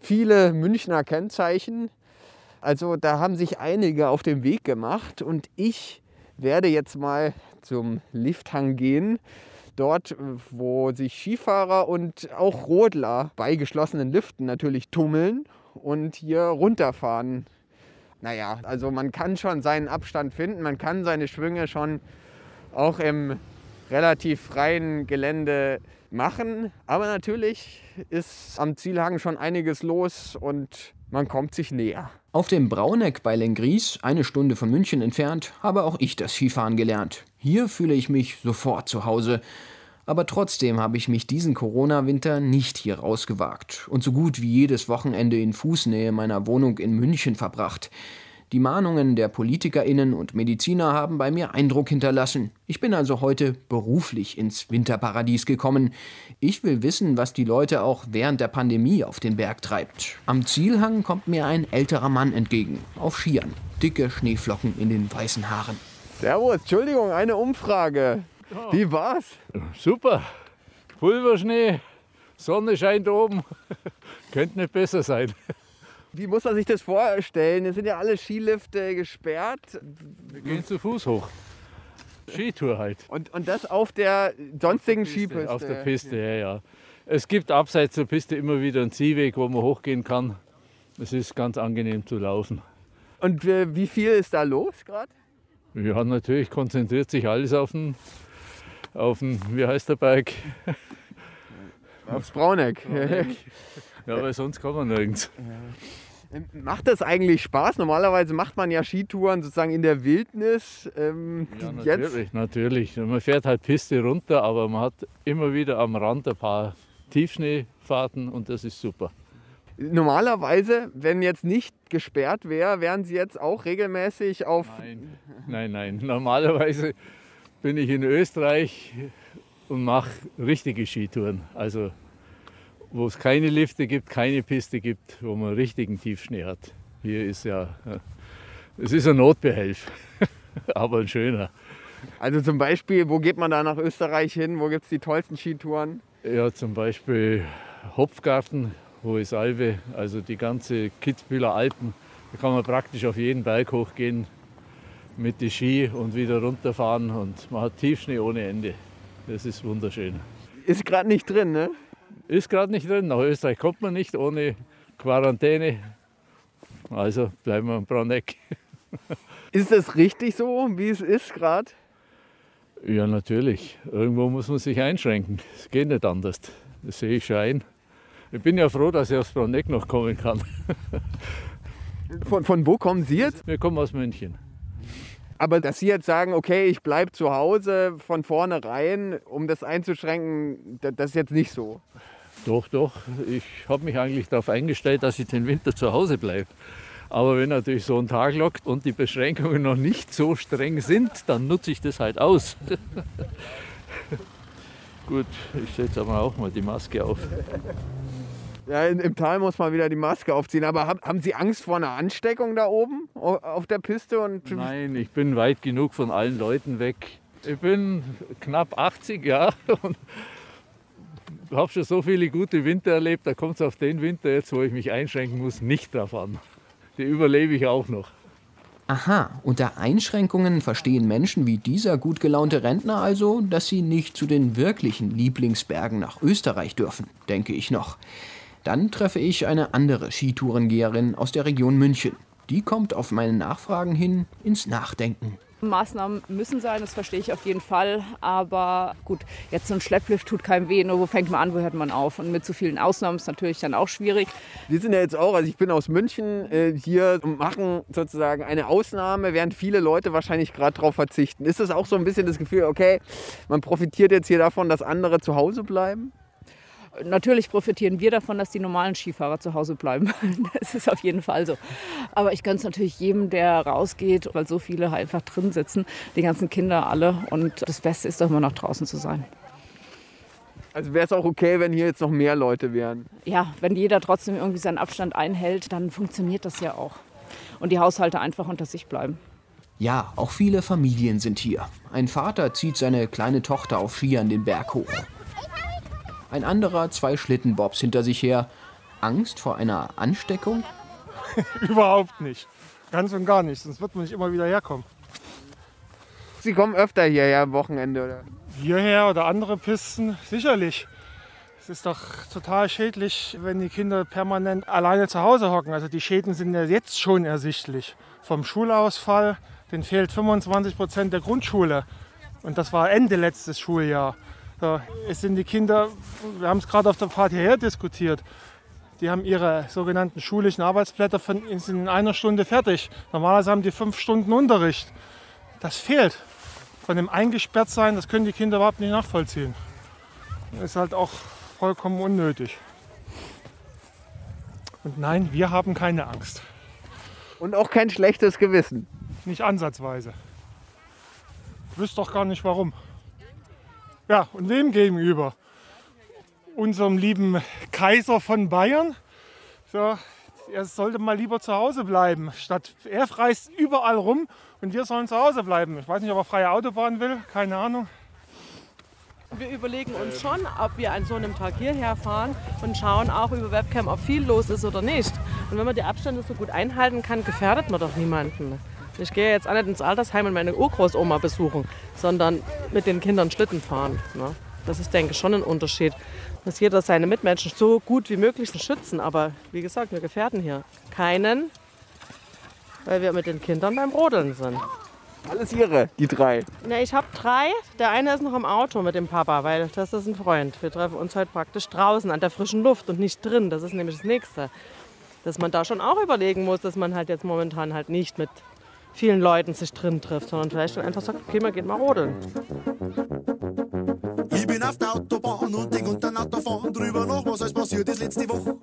Viele Münchner Kennzeichen. Also da haben sich einige auf den Weg gemacht. Und ich werde jetzt mal zum Lifthang gehen. Dort, wo sich Skifahrer und auch Rodler bei geschlossenen Liften natürlich tummeln und hier runterfahren. Naja, also man kann schon seinen Abstand finden, man kann seine Schwünge schon auch im relativ freien Gelände machen. Aber natürlich ist am Zielhang schon einiges los und man kommt sich näher. Auf dem Brauneck bei Lenggries, eine Stunde von München entfernt, habe auch ich das Skifahren gelernt. Hier fühle ich mich sofort zu Hause. Aber trotzdem habe ich mich diesen Corona-Winter nicht hier rausgewagt und so gut wie jedes Wochenende in Fußnähe meiner Wohnung in München verbracht. Die Mahnungen der PolitikerInnen und Mediziner haben bei mir Eindruck hinterlassen. Ich bin also heute beruflich ins Winterparadies gekommen. Ich will wissen, was die Leute auch während der Pandemie auf den Berg treibt. Am Zielhang kommt mir ein älterer Mann entgegen, auf Skiern. Dicke Schneeflocken in den weißen Haaren. Servus, Entschuldigung, eine Umfrage. Wie war's? Super. Pulverschnee, Sonne scheint oben. Könnte nicht besser sein. Wie muss man sich das vorstellen? Jetzt sind ja alle Skilifte gesperrt. Wir gehen zu Fuß hoch. Skitour halt. Und, und das auf der sonstigen auf der Piste, Skipiste? Auf der Piste, ja, ja. Es gibt abseits der Piste immer wieder einen Ziehweg, wo man hochgehen kann. Es ist ganz angenehm zu laufen. Und äh, wie viel ist da los gerade? Ja, natürlich konzentriert sich alles auf den, auf den wie heißt der Berg? Aufs Brauneck. Brauneck. Ja, aber sonst kann man nirgends. Ja. Macht das eigentlich Spaß? Normalerweise macht man ja Skitouren sozusagen in der Wildnis. Ähm, ja, natürlich, jetzt? natürlich. Man fährt halt Piste runter, aber man hat immer wieder am Rand ein paar Tiefschneefahrten und das ist super. Normalerweise, wenn jetzt nicht gesperrt wäre, wären Sie jetzt auch regelmäßig auf... Nein, nein, nein. Normalerweise bin ich in Österreich und mache richtige Skitouren. Also wo es keine Lifte gibt, keine Piste gibt, wo man richtigen Tiefschnee hat. Hier ist ja... Es ist ein Notbehelf, aber ein schöner. Also zum Beispiel, wo geht man da nach Österreich hin? Wo gibt es die tollsten Skitouren? Ja, zum Beispiel Hopfgarten. Hohes Alve, also die ganze Kitzbüheler Alpen, da kann man praktisch auf jeden Berg hochgehen mit den Ski und wieder runterfahren und man hat Tiefschnee ohne Ende. Das ist wunderschön. Ist gerade nicht drin, ne? Ist gerade nicht drin, nach Österreich kommt man nicht ohne Quarantäne, also bleiben wir am Brauneck. Ist das richtig so, wie es ist gerade? Ja, natürlich. Irgendwo muss man sich einschränken, es geht nicht anders, das sehe ich schon ein. Ich bin ja froh, dass ich aufs Brauneck noch kommen kann. Von, von wo kommen Sie jetzt? Wir kommen aus München. Aber dass Sie jetzt sagen, okay, ich bleibe zu Hause von vornherein, um das einzuschränken, das ist jetzt nicht so? Doch, doch. Ich habe mich eigentlich darauf eingestellt, dass ich den Winter zu Hause bleibe. Aber wenn natürlich so ein Tag lockt und die Beschränkungen noch nicht so streng sind, dann nutze ich das halt aus. Gut, ich setze aber auch mal die Maske auf. Ja, im Tal muss man wieder die Maske aufziehen. Aber haben Sie Angst vor einer Ansteckung da oben auf der Piste? Und nein, ich bin weit genug von allen Leuten weg. Ich bin knapp achtzig, ja. Und habe schon so viele gute Winter erlebt. Da kommt es auf den Winter jetzt, wo ich mich einschränken muss, nicht drauf an. Die überlebe ich auch noch. Aha, unter Einschränkungen verstehen Menschen wie dieser gut gelaunte Rentner also, dass sie nicht zu den wirklichen Lieblingsbergen nach Österreich dürfen, denke ich noch. Dann treffe ich eine andere Skitourengeherin aus der Region München. Die kommt auf meine Nachfragen hin ins Nachdenken. Maßnahmen müssen sein, das verstehe ich auf jeden Fall. Aber gut, jetzt so ein Schlepplift tut keinem weh, nur wo fängt man an, wo hört man auf? Und mit zu vielen Ausnahmen ist natürlich dann auch schwierig. Wir sind ja jetzt auch, also ich bin aus München äh, hier und machen sozusagen eine Ausnahme, während viele Leute wahrscheinlich gerade darauf verzichten. Ist das auch so ein bisschen das Gefühl, okay, man profitiert jetzt hier davon, dass andere zu Hause bleiben? Natürlich profitieren wir davon, dass die normalen Skifahrer zu Hause bleiben. Das ist auf jeden Fall so. Aber ich gönne es natürlich jedem, der rausgeht, weil so viele halt einfach drin sitzen, die ganzen Kinder alle. Und das Beste ist doch immer noch draußen zu sein. Also wäre es auch okay, wenn hier jetzt noch mehr Leute wären? Ja, wenn jeder trotzdem irgendwie seinen Abstand einhält, dann funktioniert das ja auch. Und die Haushalte einfach unter sich bleiben. Ja, auch viele Familien sind hier. Ein Vater zieht seine kleine Tochter auf Skiern den Berg hoch. Ein anderer zwei Schlittenbobs hinter sich her. Angst vor einer Ansteckung? Überhaupt nicht. Ganz und gar nicht. Sonst wird man nicht immer wieder herkommen. Sie kommen öfter hierher am Wochenende, oder? Hierher oder andere Pisten? Sicherlich. Es ist doch total schädlich, wenn die Kinder permanent alleine zu Hause hocken. Also die Schäden sind ja jetzt schon ersichtlich. Vom Schulausfall, denen fehlt fünfundzwanzig Prozent der Grundschule. Und das war Ende letztes Schuljahr. So, es sind die Kinder, wir haben es gerade auf der Fahrt hierher diskutiert, die haben ihre sogenannten schulischen Arbeitsblätter von, sind in einer Stunde fertig. Normalerweise haben die fünf Stunden Unterricht. Das fehlt. Von dem Eingesperrtsein, das können die Kinder überhaupt nicht nachvollziehen. Ist halt auch vollkommen unnötig. Und nein, wir haben keine Angst. Und auch kein schlechtes Gewissen? Nicht ansatzweise. Ich wüsste doch gar nicht warum. Ja, und wem gegenüber? Unserem lieben Kaiser von Bayern. So, er sollte mal lieber zu Hause bleiben. Statt er reist überall rum und wir sollen zu Hause bleiben. Ich weiß nicht, ob er freie Autobahn will, keine Ahnung. Wir überlegen uns schon, ob wir an so einem Tag hierher fahren und schauen auch über Webcam, ob viel los ist oder nicht. Und wenn man die Abstände so gut einhalten kann, gefährdet man doch niemanden. Ich gehe jetzt auch nicht ins Altersheim und meine Urgroßoma besuchen, sondern mit den Kindern Schlitten fahren. Ne? Das ist, denke ich, schon ein Unterschied, dass jeder seine Mitmenschen so gut wie möglich schützen. Aber wie gesagt, wir gefährden hier keinen, weil wir mit den Kindern beim Rodeln sind. Alles ihre, die drei? Na, ich habe drei. Der eine ist noch im Auto mit dem Papa, weil das ist ein Freund. Wir treffen uns heute praktisch draußen an der frischen Luft und nicht drin. Das ist nämlich das Nächste. Dass man da schon auch überlegen muss, dass man halt jetzt momentan halt nicht mit vielen Leuten sich drin trifft, sondern vielleicht dann einfach sagt, okay, man geht mal rodeln. Ich bin auf der Autobahn und denk unter Nacht davon drüber nach, was alles passiert ist letzte Woche.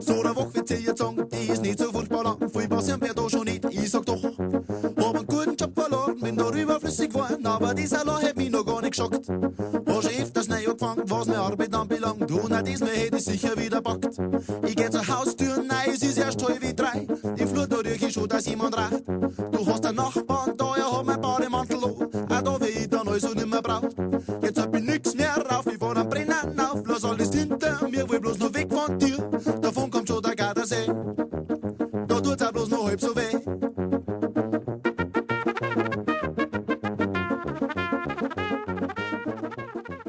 So eine Woche wird sie jetzt sagen, die ist nicht so furchtbar lang, viel passieren wird da schon nicht, ich sag doch. Hab einen guten Job verloren, bin da überflüssig geworden, aber dieser Lauf hat mich noch gar nicht geschockt. Hab schon öfters neu angefangen, was meine Arbeit anbelangt, und auch diesmal hätte ich sicher wieder packt. Ich geh zur Haustür, nein, es ist erst halb drei, im Flur da riech ich schon, dass jemand raucht. Du hast einen Nachbarn da, er hat mein Bademantel an, auch da will ich dann alles und nimmer braucht. Jetzt hab ich nix mehr rauf, ich fahr am Brennen auf, lass alles hinter mir, will bloß noch weg von dir. Davon kommt schon der Gardasee, da tut's auch bloß noch halb so weh.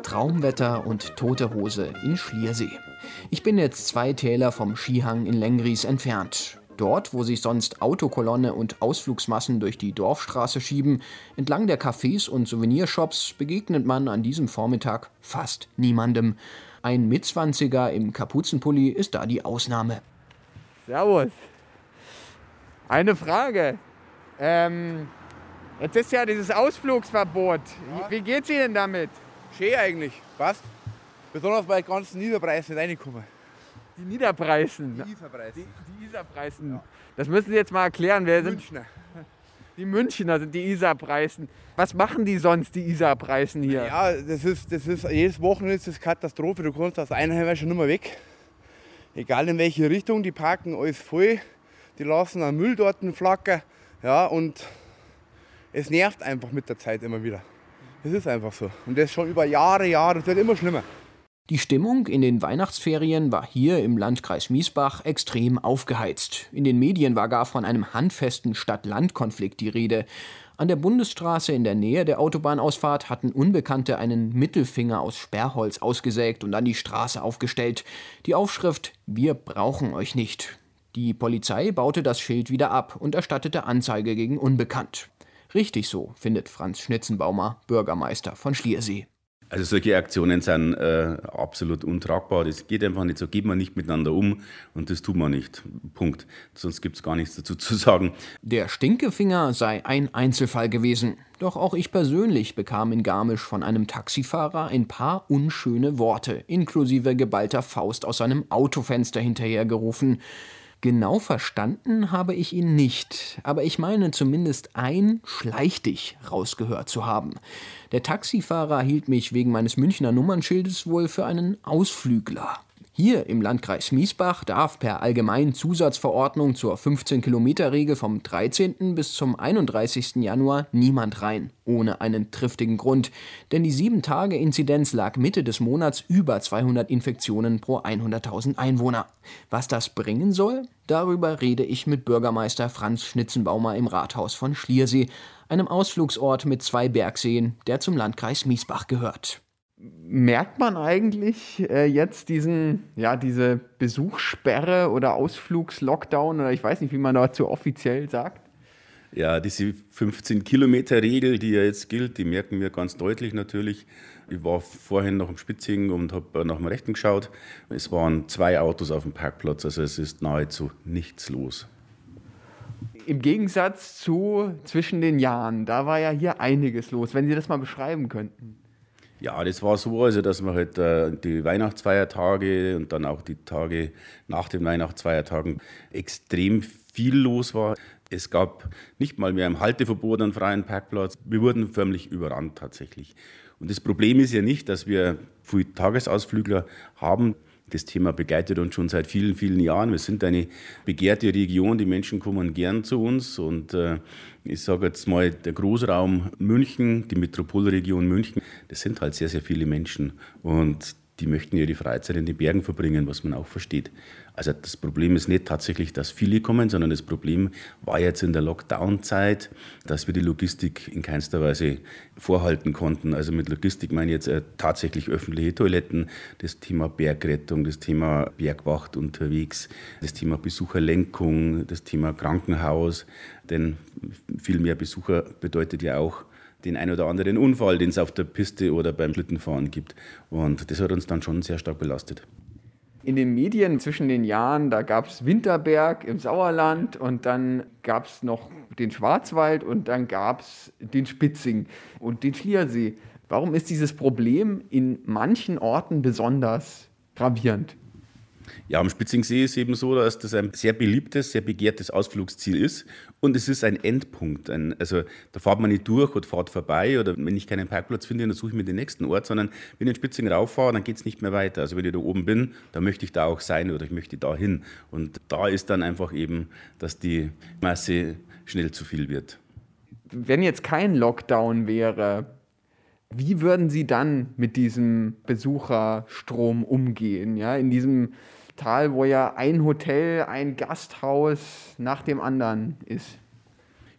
Traumwetter und tote Hose in Schliersee. Ich bin jetzt zwei Täler vom Skihang in Lenggries entfernt. Dort, wo sich sonst Autokolonne und Ausflugsmassen durch die Dorfstraße schieben, entlang der Cafés und Souvenirshops begegnet man an diesem Vormittag fast niemandem. Ein Mitzwanziger im Kapuzenpulli ist da die Ausnahme. Servus. Eine Frage. Ähm, jetzt ist ja dieses Ausflugsverbot. Ja. Wie geht's Ihnen damit? Schön eigentlich, passt. Besonders bei den ganzen Niederpreisen reinkommen. Die Niederpreisen. Die Isarpreisen. Die, die Isarpreisen. Ja. Das müssen Sie jetzt mal erklären. Wer die sind? Münchner. Die Münchner sind die Isarpreisen. Was machen die sonst, die Isarpreisen hier? Ja, das ist, das ist, jedes Wochenende ist das Katastrophe. Du kommst als Einheimischer nicht mehr weg. Egal in welche Richtung, die parken alles voll. Die lassen einen Müll dort flackern. Ja, und es nervt einfach mit der Zeit immer wieder. Das ist einfach so. Und das schon über Jahre, Jahre. Das wird immer schlimmer. Die Stimmung in den Weihnachtsferien war hier im Landkreis Miesbach extrem aufgeheizt. In den Medien war gar von einem handfesten Stadt-Land-Konflikt die Rede. An der Bundesstraße in der Nähe der Autobahnausfahrt hatten Unbekannte einen Mittelfinger aus Sperrholz ausgesägt und an die Straße aufgestellt. Die Aufschrift „Wir brauchen euch nicht“. Die Polizei baute das Schild wieder ab und erstattete Anzeige gegen Unbekannt. Richtig so, findet Franz Schnitzenbaumer, Bürgermeister von Schliersee. Also solche Aktionen sind äh, absolut untragbar. Das geht einfach nicht so. Geht man nicht miteinander um und das tut man nicht. Punkt. Sonst gibt es gar nichts dazu zu sagen. Der Stinkefinger sei ein Einzelfall gewesen. Doch auch ich persönlich bekam in Garmisch von einem Taxifahrer ein paar unschöne Worte, inklusive geballter Faust aus seinem Autofenster hinterhergerufen. Genau verstanden habe ich ihn nicht, aber ich meine zumindest ein „Schleich dich“ rausgehört zu haben. Der Taxifahrer hielt mich wegen meines Münchner Nummernschildes wohl für einen Ausflügler. Hier im Landkreis Miesbach darf per allgemeinen Zusatzverordnung zur fünfzehn Kilometer Regel vom dreizehnten bis zum einunddreißigsten Januar niemand rein, ohne einen triftigen Grund. Denn die sieben Tage Inzidenz lag Mitte des Monats über zweihundert Infektionen pro hunderttausend Einwohner. Was das bringen soll? Darüber rede ich mit Bürgermeister Franz Schnitzenbaumer im Rathaus von Schliersee, einem Ausflugsort mit zwei Bergseen, der zum Landkreis Miesbach gehört. Merkt man eigentlich äh, jetzt diesen, ja, diese Besuchssperre oder Ausflugslockdown oder ich weiß nicht, wie man dazu offiziell sagt? Ja, diese fünfzehn Kilometer Regel, die ja jetzt gilt, die merken wir ganz deutlich natürlich. Ich war vorhin noch im Spitzing und habe nach dem Rechten geschaut. Es waren zwei Autos auf dem Parkplatz, also es ist nahezu nichts los. Im Gegensatz zu zwischen den Jahren, da war ja hier einiges los, wenn Sie das mal beschreiben könnten. Ja, das war so, also dass man halt äh, die Weihnachtsfeiertage und dann auch die Tage nach den Weihnachtsfeiertagen extrem viel los war. Es gab nicht mal mehr ein Halteverbot an freien Parkplatz. Wir wurden förmlich überrannt tatsächlich. Und das Problem ist ja nicht, dass wir viele Tagesausflügler haben. Das Thema begleitet uns schon seit vielen, vielen Jahren. Wir sind eine begehrte Region, die Menschen kommen gern zu uns. Und äh, ich sage jetzt mal, der Großraum München, die Metropolregion München, das sind halt sehr, sehr viele Menschen. Und die möchten ihre Freizeit in den Bergen verbringen, was man auch versteht. Also das Problem ist nicht tatsächlich, dass viele kommen, sondern das Problem war jetzt in der Lockdown-Zeit, dass wir die Logistik in keinster Weise vorhalten konnten. Also mit Logistik meine ich jetzt tatsächlich öffentliche Toiletten, das Thema Bergrettung, das Thema Bergwacht unterwegs, das Thema Besucherlenkung, das Thema Krankenhaus. Denn viel mehr Besucher bedeutet ja auch den ein oder anderen Unfall, den es auf der Piste oder beim Schlittenfahren gibt. Und das hat uns dann schon sehr stark belastet. In den Medien zwischen den Jahren, da gab es Winterberg im Sauerland und dann gab es noch den Schwarzwald und dann gab es den Spitzing und den Schliersee. Warum ist dieses Problem in manchen Orten besonders gravierend? Ja, am Spitzingsee ist eben so, dass das ein sehr beliebtes, sehr begehrtes Ausflugsziel ist und es ist ein Endpunkt. Ein, also da fährt man nicht durch oder fährt vorbei oder wenn ich keinen Parkplatz finde, dann suche ich mir den nächsten Ort, sondern wenn ich in Spitzing rauffahre, dann geht es nicht mehr weiter. Also wenn ich da oben bin, dann möchte ich da auch sein oder ich möchte da hin. Und da ist dann einfach eben, dass die Masse schnell zu viel wird. Wenn jetzt kein Lockdown wäre, wie würden Sie dann mit diesem Besucherstrom umgehen? Ja, in diesem Tal, wo ja ein Hotel, ein Gasthaus nach dem anderen ist.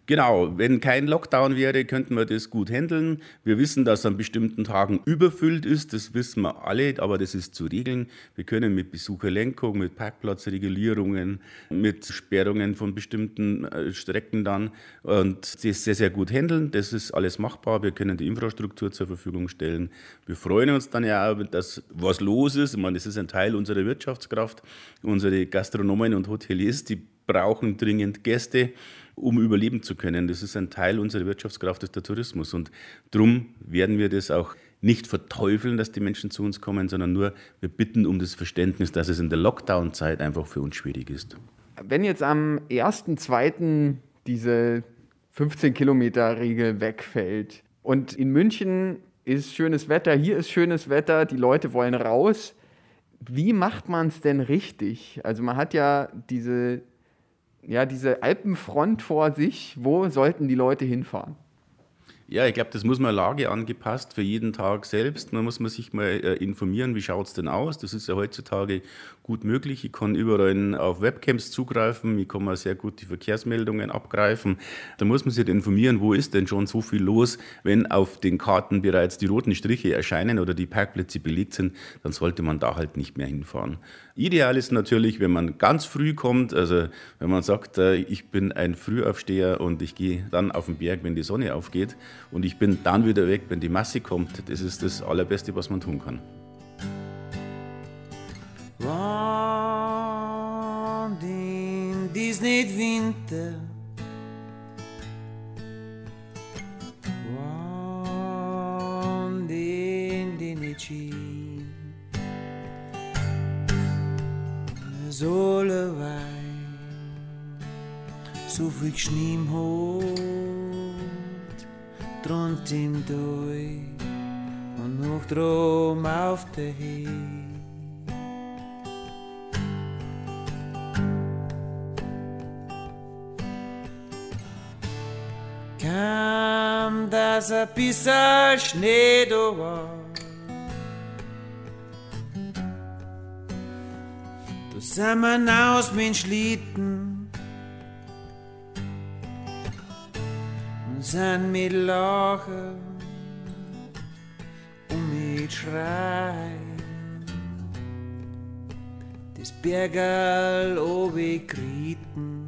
Genau, wenn kein Lockdown wäre, könnten wir das gut handeln. Wir wissen, dass es an bestimmten Tagen überfüllt ist, das wissen wir alle, aber das ist zu regeln. Wir können mit Besucherlenkung, mit Parkplatzregulierungen, mit Sperrungen von bestimmten Strecken dann und das sehr, sehr gut handeln. Das ist alles machbar, wir können die Infrastruktur zur Verfügung stellen. Wir freuen uns dann ja auch, dass was los ist. Ich meine, das ist ein Teil unserer Wirtschaftskraft. Unsere Gastronomen und Hoteliers, die brauchen dringend Gäste, um überleben zu können. Das ist ein Teil unserer Wirtschaftskraft, ist der Tourismus. Und darum werden wir das auch nicht verteufeln, dass die Menschen zu uns kommen, sondern nur wir bitten um das Verständnis, dass es in der Lockdown-Zeit einfach für uns schwierig ist. Wenn jetzt am ersten zweiten diese fünfzehn-Kilometer-Regel wegfällt und in München ist schönes Wetter, hier ist schönes Wetter, die Leute wollen raus, wie macht man es denn richtig? Also man hat ja diese... Ja, diese Alpenfront vor sich, wo sollten die Leute hinfahren? Ja, ich glaube, das muss man lageangepasst für jeden Tag selbst. Man muss man sich mal informieren, wie schaut es denn aus? Das ist ja heutzutage gut möglich. Ich kann überall auf Webcams zugreifen. Ich kann mal sehr gut die Verkehrsmeldungen abgreifen. Da muss man sich informieren, wo ist denn schon so viel los? Wenn auf den Karten bereits die roten Striche erscheinen oder die Parkplätze belegt sind, dann sollte man da halt nicht mehr hinfahren. Ideal ist natürlich, wenn man ganz früh kommt, also wenn man sagt, ich bin ein Frühaufsteher und ich gehe dann auf den Berg, wenn die Sonne aufgeht. Und ich bin dann wieder weg, wenn die Masse kommt. Das ist das Allerbeste, was man tun kann. Und in dies nicht Winter, und in die nicht Schien, Sohle wein, so viel Schnee im Hof. Rund im Doi und noch drum auf der Hee. Kam, dass ein bisschen Schnee da war, da sind wir aus mit Schlitten. Sind mit Lachen und mit Schreien des Bergerl obegritten.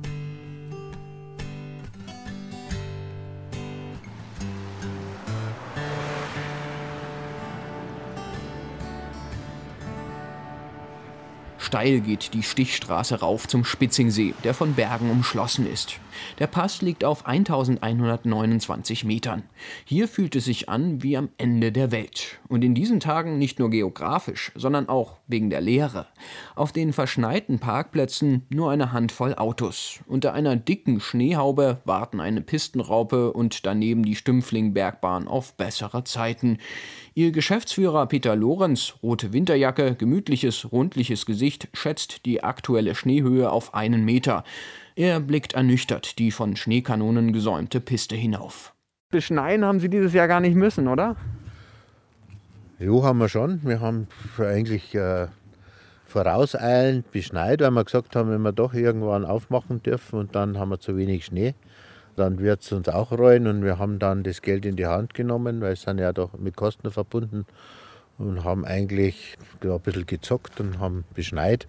Steil geht die Stichstraße rauf zum Spitzingsee, der von Bergen umschlossen ist. Der Pass liegt auf eintausendeinhundertneunundzwanzig Metern. Hier fühlt es sich an wie am Ende der Welt. Und in diesen Tagen nicht nur geografisch, sondern auch wegen der Leere. Auf den verschneiten Parkplätzen nur eine Handvoll Autos. Unter einer dicken Schneehaube warten eine Pistenraupe und daneben die Stümpfling-Bergbahn auf bessere Zeiten. Ihr Geschäftsführer Peter Lorenz, rote Winterjacke, gemütliches, rundliches Gesicht, schätzt die aktuelle Schneehöhe auf einen Meter. Er blickt ernüchtert die von Schneekanonen gesäumte Piste hinauf. Beschneien haben Sie dieses Jahr gar nicht müssen, oder? Jo, haben wir schon. Wir haben eigentlich äh, vorauseilend beschneit, weil wir gesagt haben, wenn wir doch irgendwann aufmachen dürfen und dann haben wir zu wenig Schnee, dann wird es uns auch reuen. Und wir haben dann das Geld in die Hand genommen, weil es sind ja doch mit Kosten verbunden, und haben eigentlich ein bisschen gezockt und haben beschneit.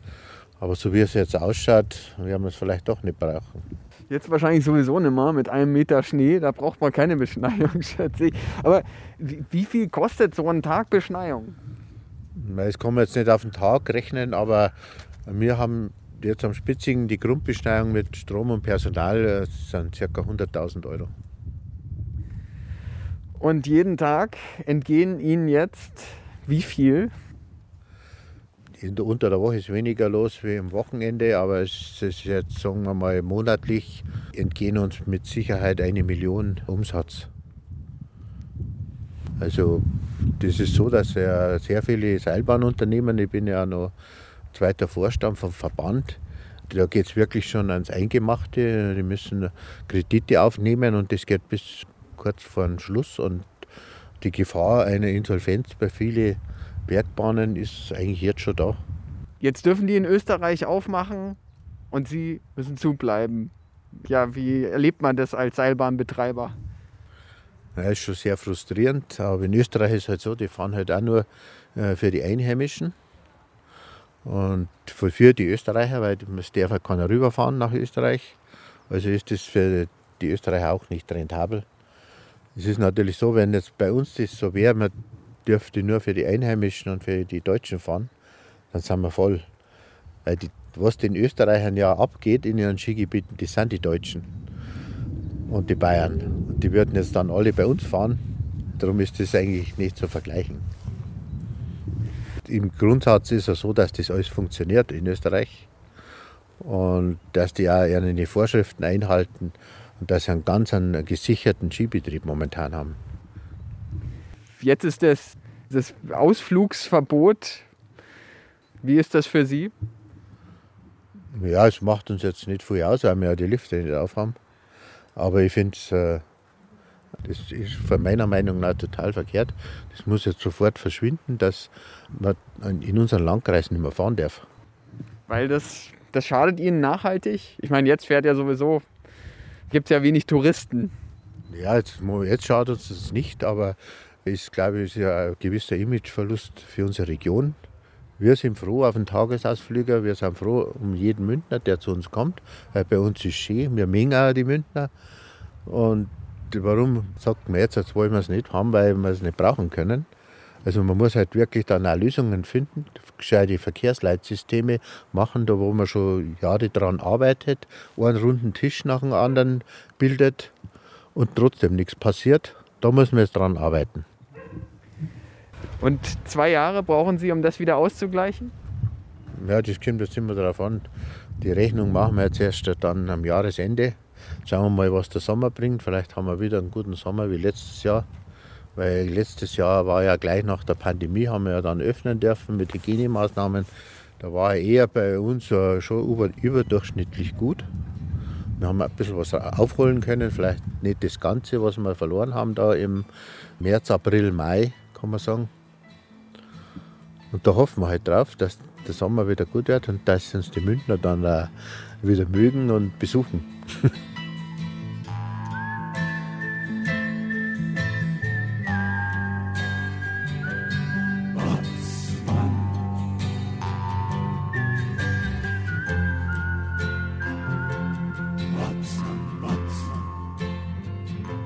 Aber so wie es jetzt ausschaut, werden wir es vielleicht doch nicht brauchen. Jetzt wahrscheinlich sowieso nicht mehr mit einem Meter Schnee, da braucht man keine Beschneiung, schätze ich. Aber wie viel kostet so ein Tag Beschneiung? Das kann man jetzt nicht auf den Tag rechnen, aber wir haben jetzt am Spitzingen die Grundbeschneiung mit Strom und Personal, das sind ca. hunderttausend Euro. Und jeden Tag entgehen Ihnen jetzt wie viel? Unter der Woche ist weniger los wie am Wochenende, aber es ist jetzt, sagen wir mal, monatlich entgehen uns mit Sicherheit eine Million Umsatz. Also das ist so, dass ja sehr viele Seilbahnunternehmen, ich bin ja noch zweiter Vorstand vom Verband, da geht es wirklich schon ans Eingemachte, die müssen Kredite aufnehmen und das geht bis kurz vor den Schluss, und die Gefahr einer Insolvenz bei vielen Bergbahnen ist eigentlich jetzt schon da. Jetzt dürfen die in Österreich aufmachen und Sie müssen zubleiben. Ja, wie erlebt man das als Seilbahnbetreiber? Das ist schon sehr frustrierend, aber in Österreich ist es halt so, die fahren halt auch nur für die Einheimischen und für die Österreicher, weil es darf ja keiner rüberfahren nach Österreich. Also ist das für die Österreicher auch nicht rentabel. Es ist natürlich so, wenn jetzt bei uns das so wäre, man dürfte nur für die Einheimischen und für die Deutschen fahren, dann sind wir voll. Weil die, was den Österreichern ja abgeht in ihren Skigebieten, das sind die Deutschen und die Bayern. Und die würden jetzt dann alle bei uns fahren, darum ist das eigentlich nicht zu vergleichen. Im Grundsatz ist es so, dass das alles funktioniert in Österreich und dass die auch ihre Vorschriften einhalten und dass sie einen ganz einen gesicherten Skibetrieb momentan haben. Jetzt ist das, das Ausflugsverbot. Wie ist das für Sie? Ja, es macht uns jetzt nicht viel aus, weil wir ja die Lifte nicht aufhaben. Aber ich finde es, äh, das ist von meiner Meinung nach total verkehrt. Das muss jetzt sofort verschwinden, dass man in unseren Landkreisen nicht mehr fahren darf. Weil das, das schadet Ihnen nachhaltig? Ich meine, jetzt fährt ja sowieso, gibt es ja wenig Touristen. Ja, jetzt, jetzt schadet uns das nicht, aber ich glaube, es ist ja ein gewisser Imageverlust für unsere Region. Wir sind froh auf den Tagesausflüger, wir sind froh um jeden Münchner, der zu uns kommt. Weil bei uns ist schön, wir mögen auch die Münchner. Und warum sagt man jetzt, jetzt wollen wir es nicht haben, weil wir es nicht brauchen können? Also man muss halt wirklich dann auch Lösungen finden, gescheite Verkehrsleitsysteme machen, da wo man schon Jahre dran arbeitet, einen runden Tisch nach dem anderen bildet und trotzdem nichts passiert. Da müssen wir jetzt dran arbeiten. Und zwei Jahre brauchen Sie, um das wieder auszugleichen? Ja, das kommt jetzt immer darauf an. Die Rechnung machen wir jetzt erst dann am Jahresende. Schauen wir mal, was der Sommer bringt. Vielleicht haben wir wieder einen guten Sommer wie letztes Jahr. Weil letztes Jahr war ja gleich nach der Pandemie, haben wir ja dann öffnen dürfen mit Hygienemaßnahmen. Da war eher bei uns schon überdurchschnittlich gut. Wir haben ein bisschen was aufholen können, vielleicht nicht das Ganze, was wir verloren haben da im März, April, Mai, kann man sagen. Und da hoffen wir halt drauf, dass der Sommer wieder gut wird und dass uns die Münchner dann wieder mögen und besuchen.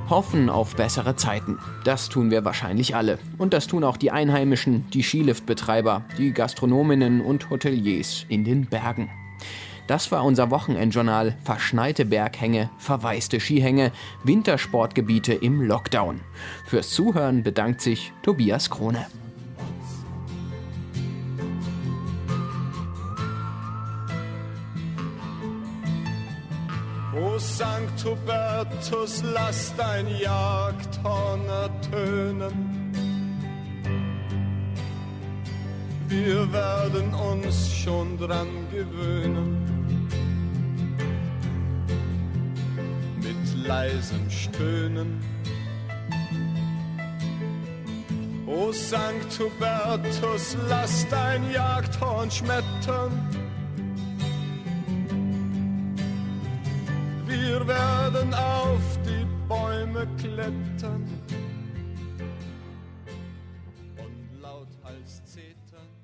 Hoffen auf bessere Zeiten. Das tun wir wahrscheinlich alle. Und das tun auch die Einheimischen, die Skiliftbetreiber, die Gastronominnen und Hoteliers in den Bergen. Das war unser Wochenendjournal Verschneite Berghänge, verwaiste Skihänge, Wintersportgebiete im Lockdown. Fürs Zuhören bedankt sich Tobias Krone. O Sankt Hubertus, lass dein Jagdhorn ertönen. Wir werden uns schon dran gewöhnen. Mit leisem Stöhnen. O O Sankt Hubertus, lass dein Jagdhorn schmettern. Wir werden auf die Bäume klettern und laut als Zetern.